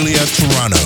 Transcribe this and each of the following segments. Julia Toronto.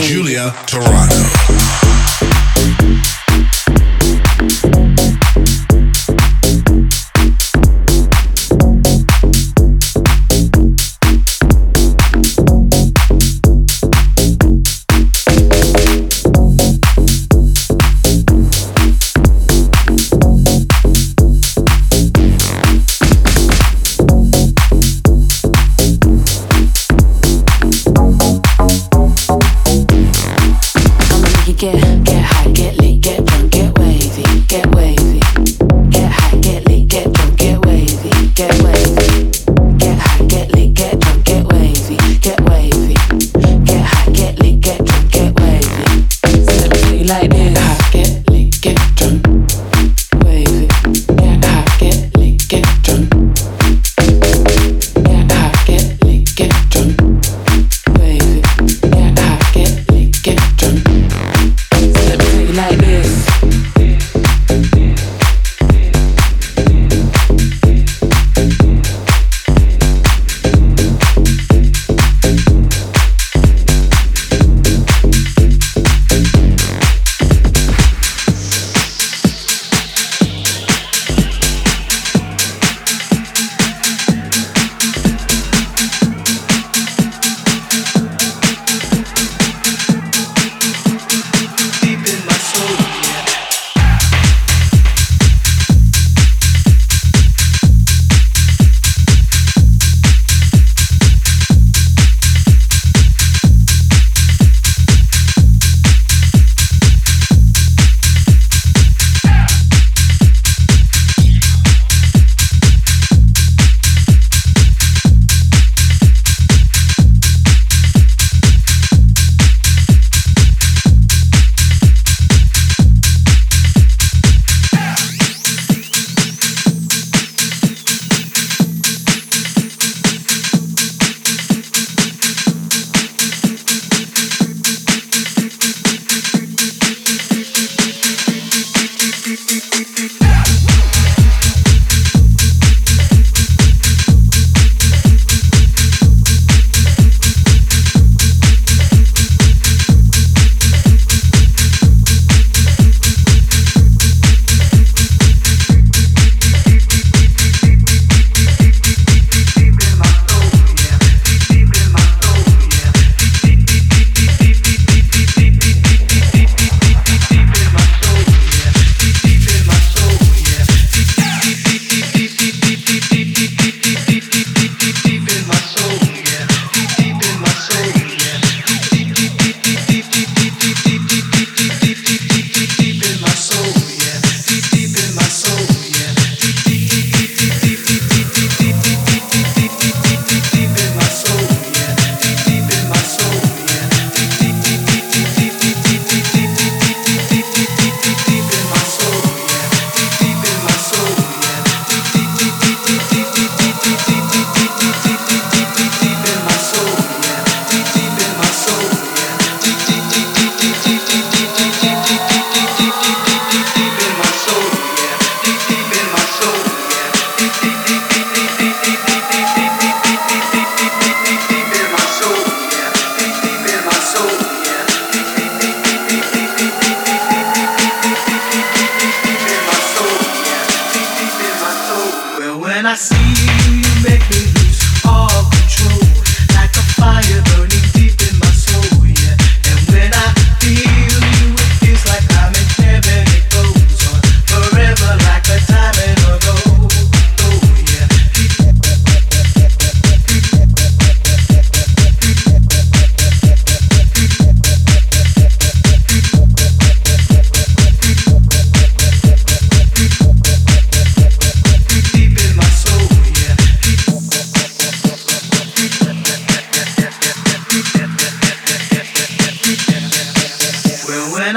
Julia Toronto. Get high, get lit, get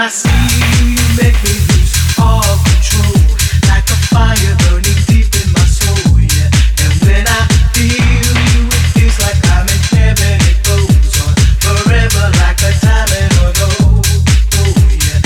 I see you, you make me lose all control, like a fire burning deep in my soul, yeah. And when I feel you, it feels like I'm in heaven. It goes on forever like a diamond or gold, oh yeah.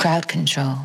Crowd control.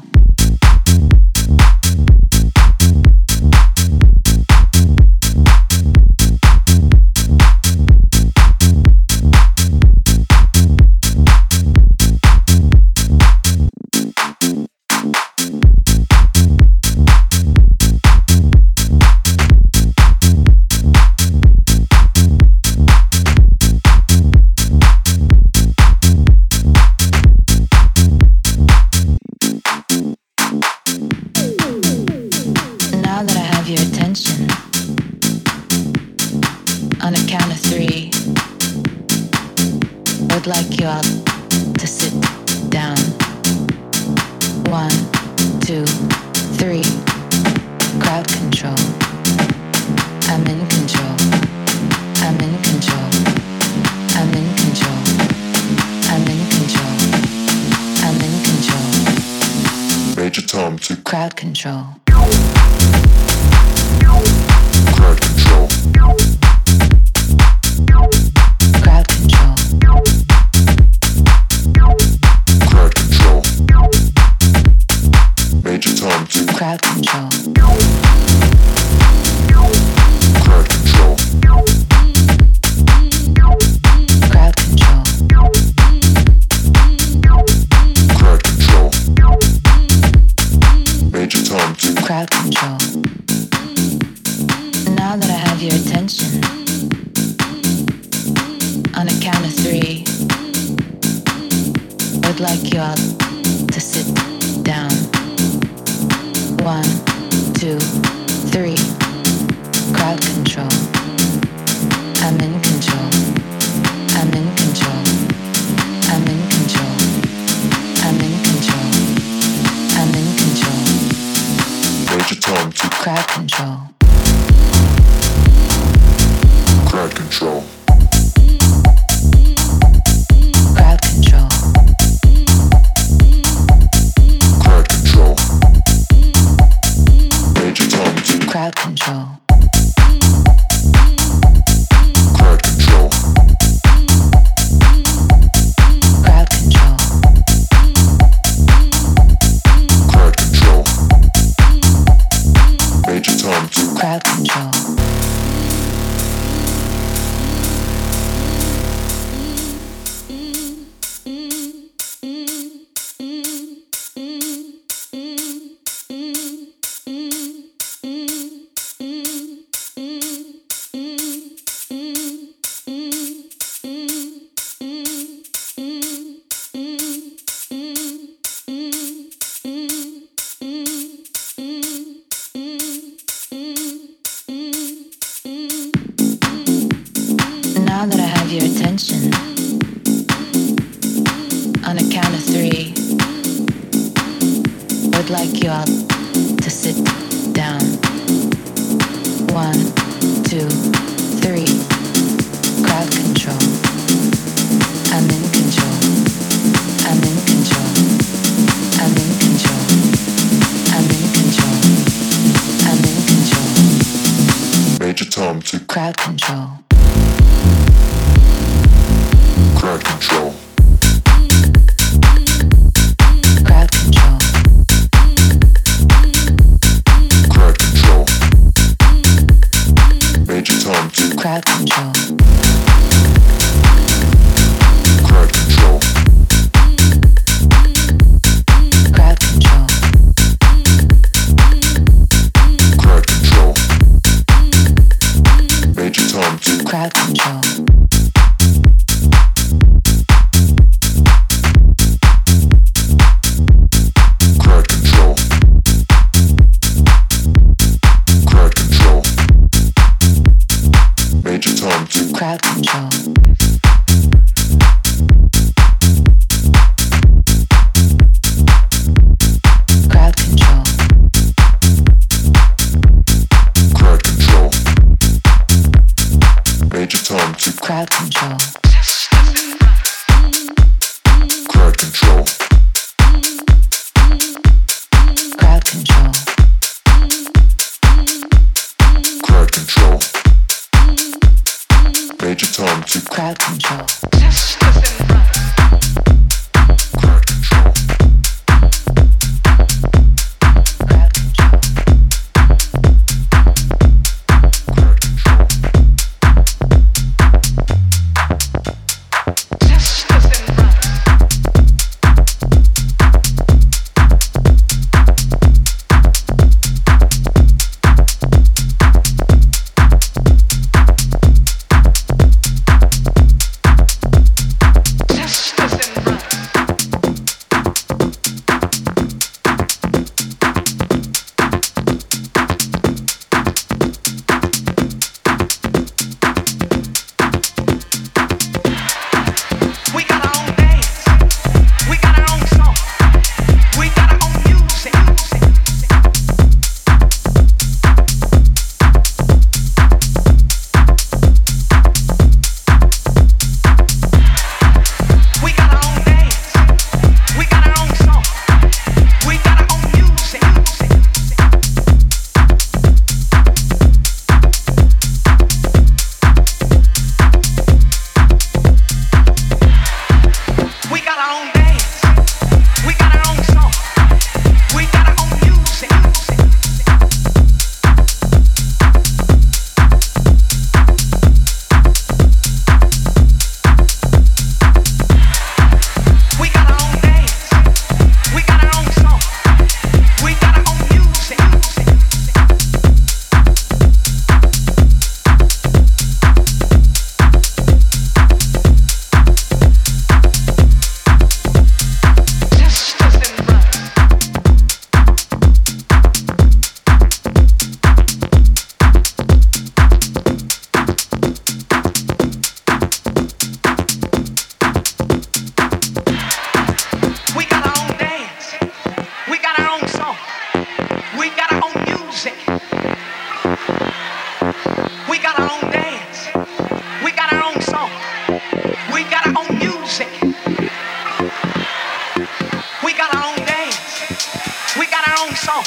song.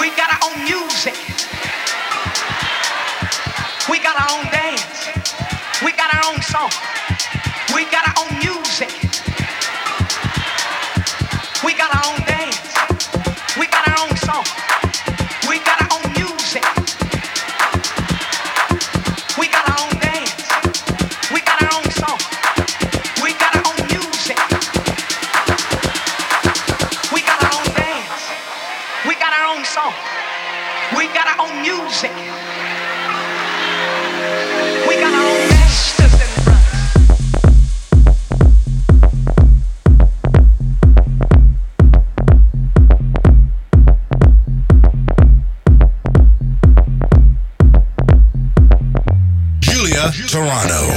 We got our own music. We got our own dance. We got our own song. We got our own music. We got our own dance. We got our own song. We got our own music. We got our own dance. We got our own song. We got our own music. We got our own dance. We got our own song. We got our own music. Toronto.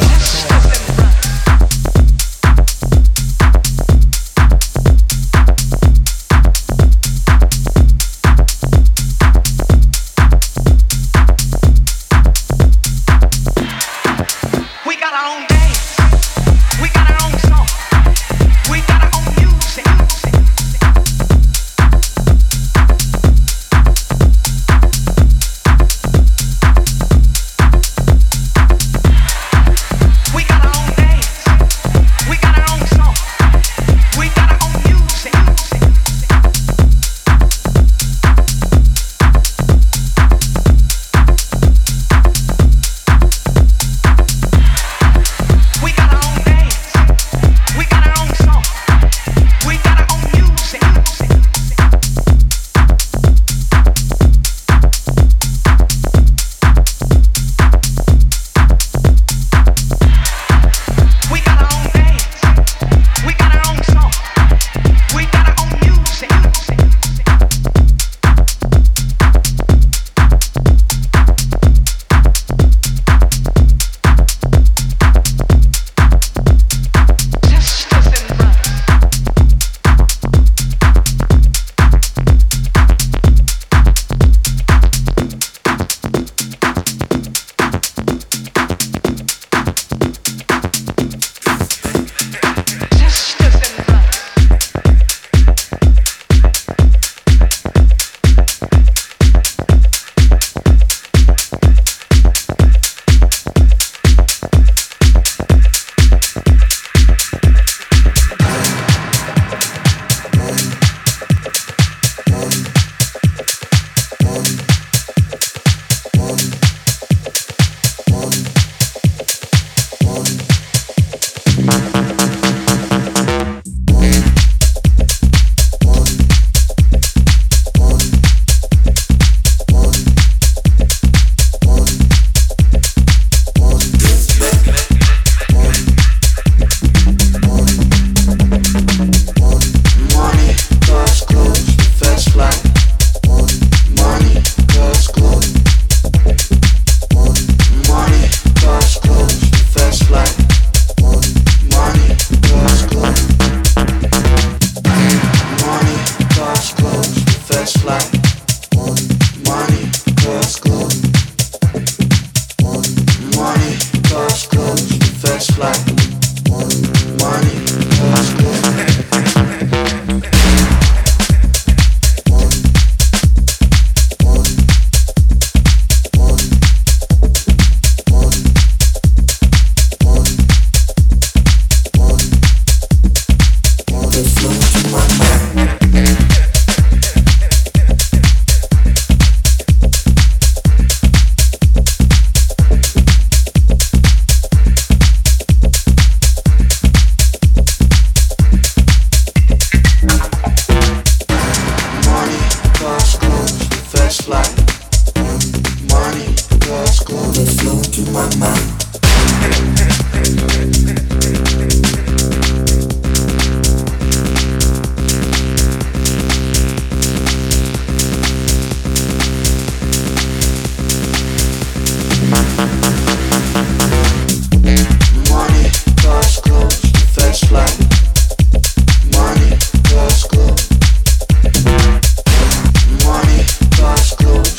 Money, clothes,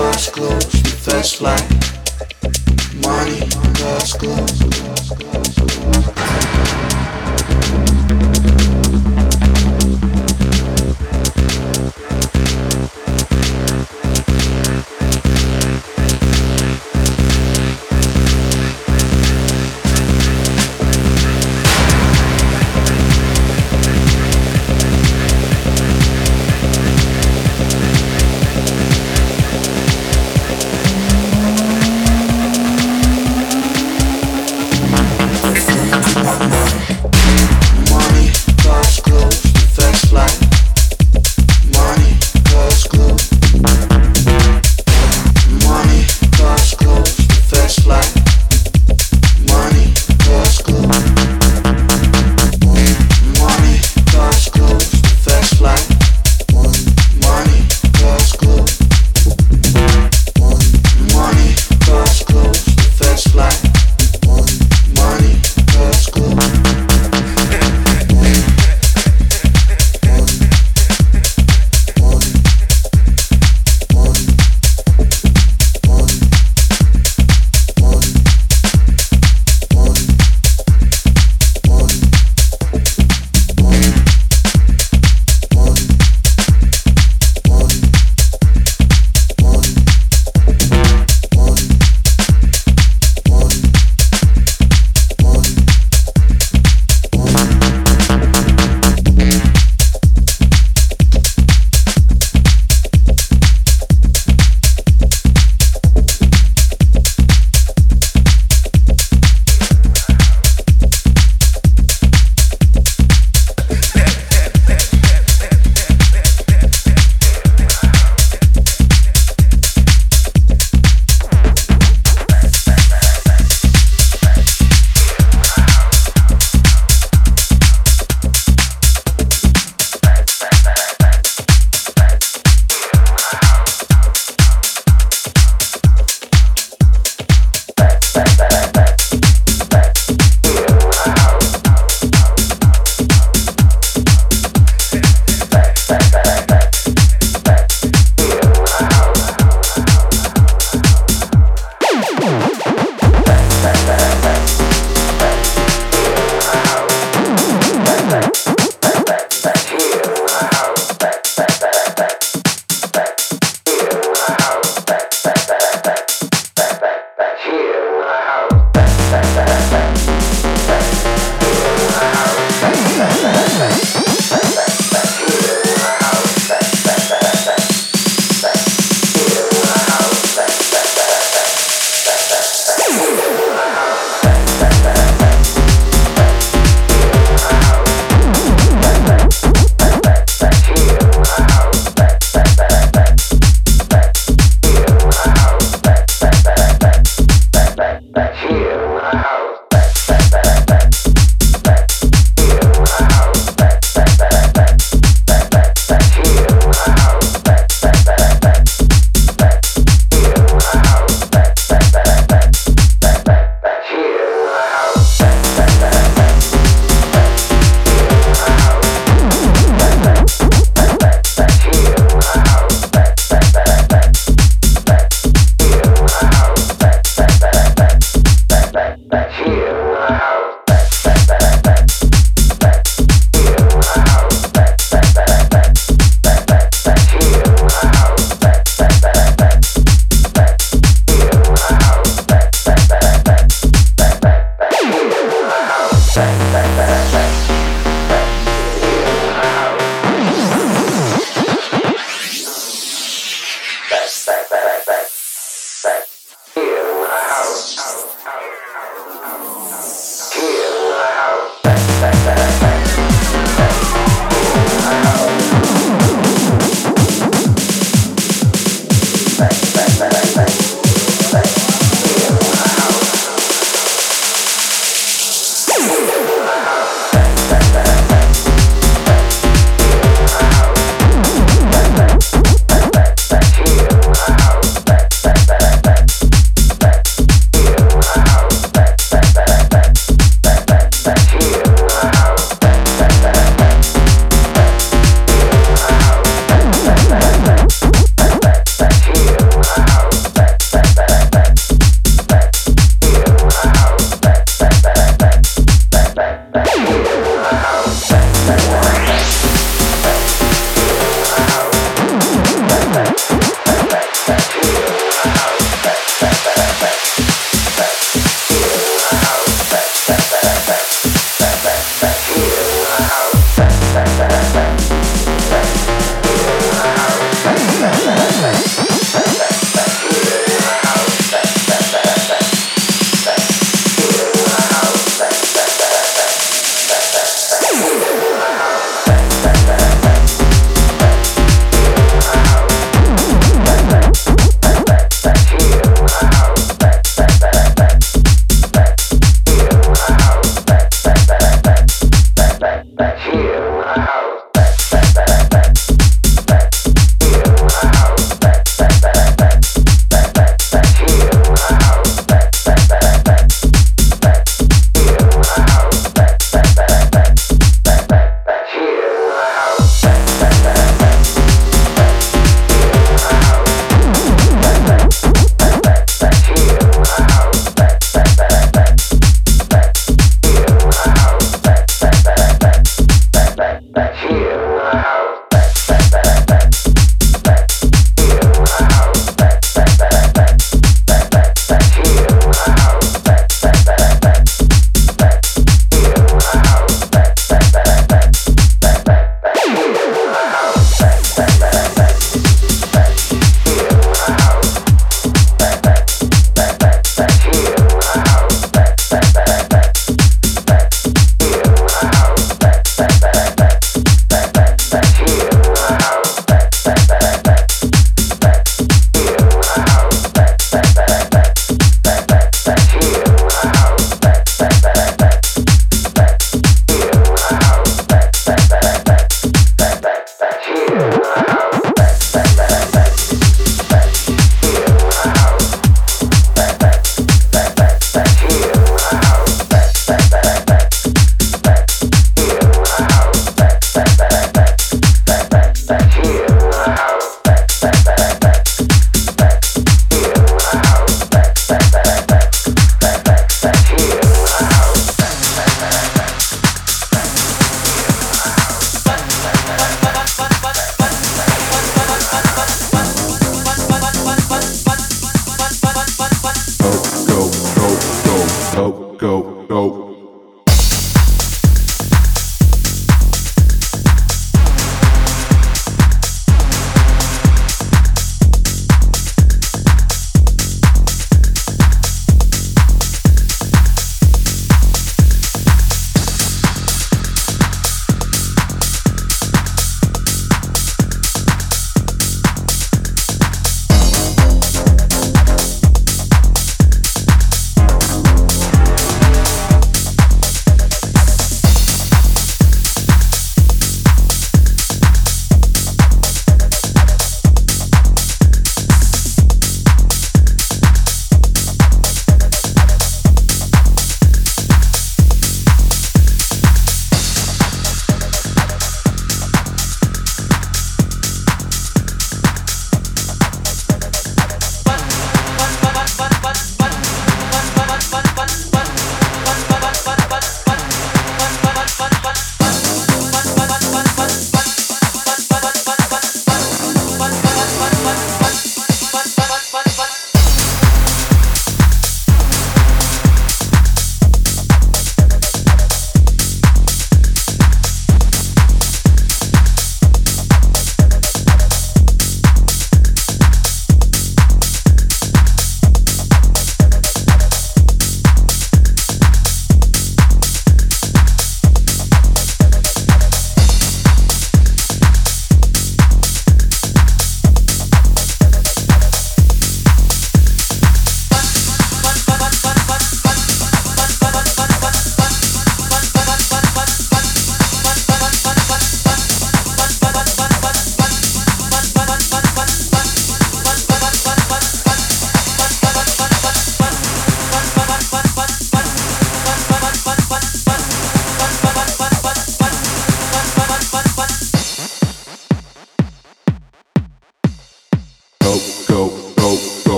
eyes closed, the first light. Money, eyes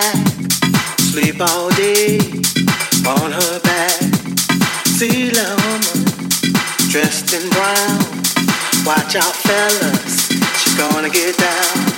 back, sleep all day on her back. See a woman dressed in brown. Watch out, fellas, she gonna get down.